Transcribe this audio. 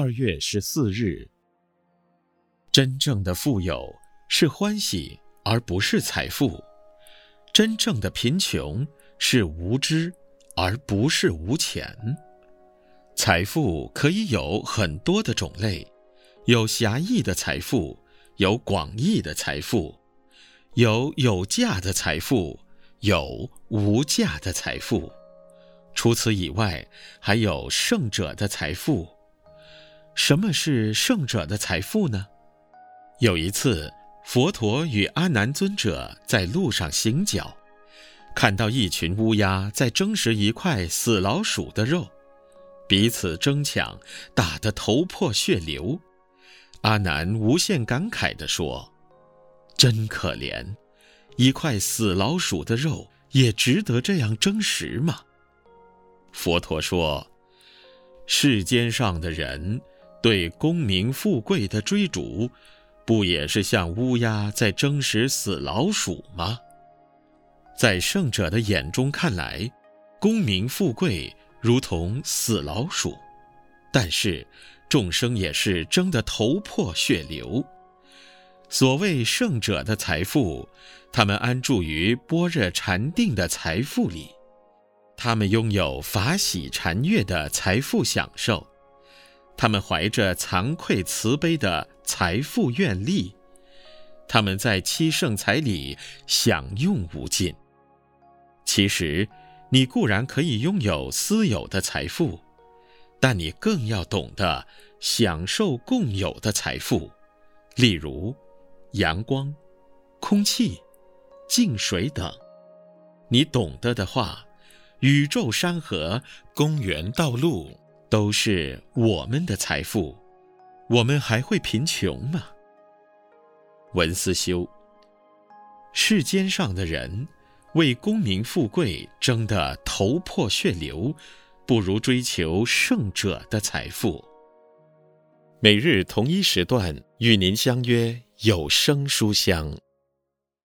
2月14日。真正的富有是欢喜而不是财富，真正的贫穷是无知而不是无钱。财富可以有很多的种类，有狭义的财富，有广义的财富，有有价的财富，有无价的财富。除此以外，还有圣者的财富。什么是圣者的财富呢？有一次，佛陀与阿难尊者在路上行脚，看到一群乌鸦在争食一块死老鼠的肉，彼此争抢，打得头破血流。阿难无限感慨地说：“真可怜，一块死老鼠的肉也值得这样争食吗？”佛陀说：“世间上的人对功名富贵的追逐，不也是像乌鸦在争食死老鼠吗？”在圣者的眼中看来，功名富贵如同死老鼠，但是众生也是争得头破血流。所谓圣者的财富，他们安住于般若禅定的财富里，他们拥有法喜禅悦的财富享受，他们怀着惭愧慈悲的财富愿力，他们在七圣财里享用无尽。其实，你固然可以拥有私有的财富，但你更要懂得享受共有的财富，例如阳光、空气、净水等。你懂得的话，宇宙山河、公园道路都是我们的财富。我们还会贫穷吗？文思修：世间上的人为功名富贵争得头破血流，不如追求圣者的财富。每日同一时段与您相约有声书香。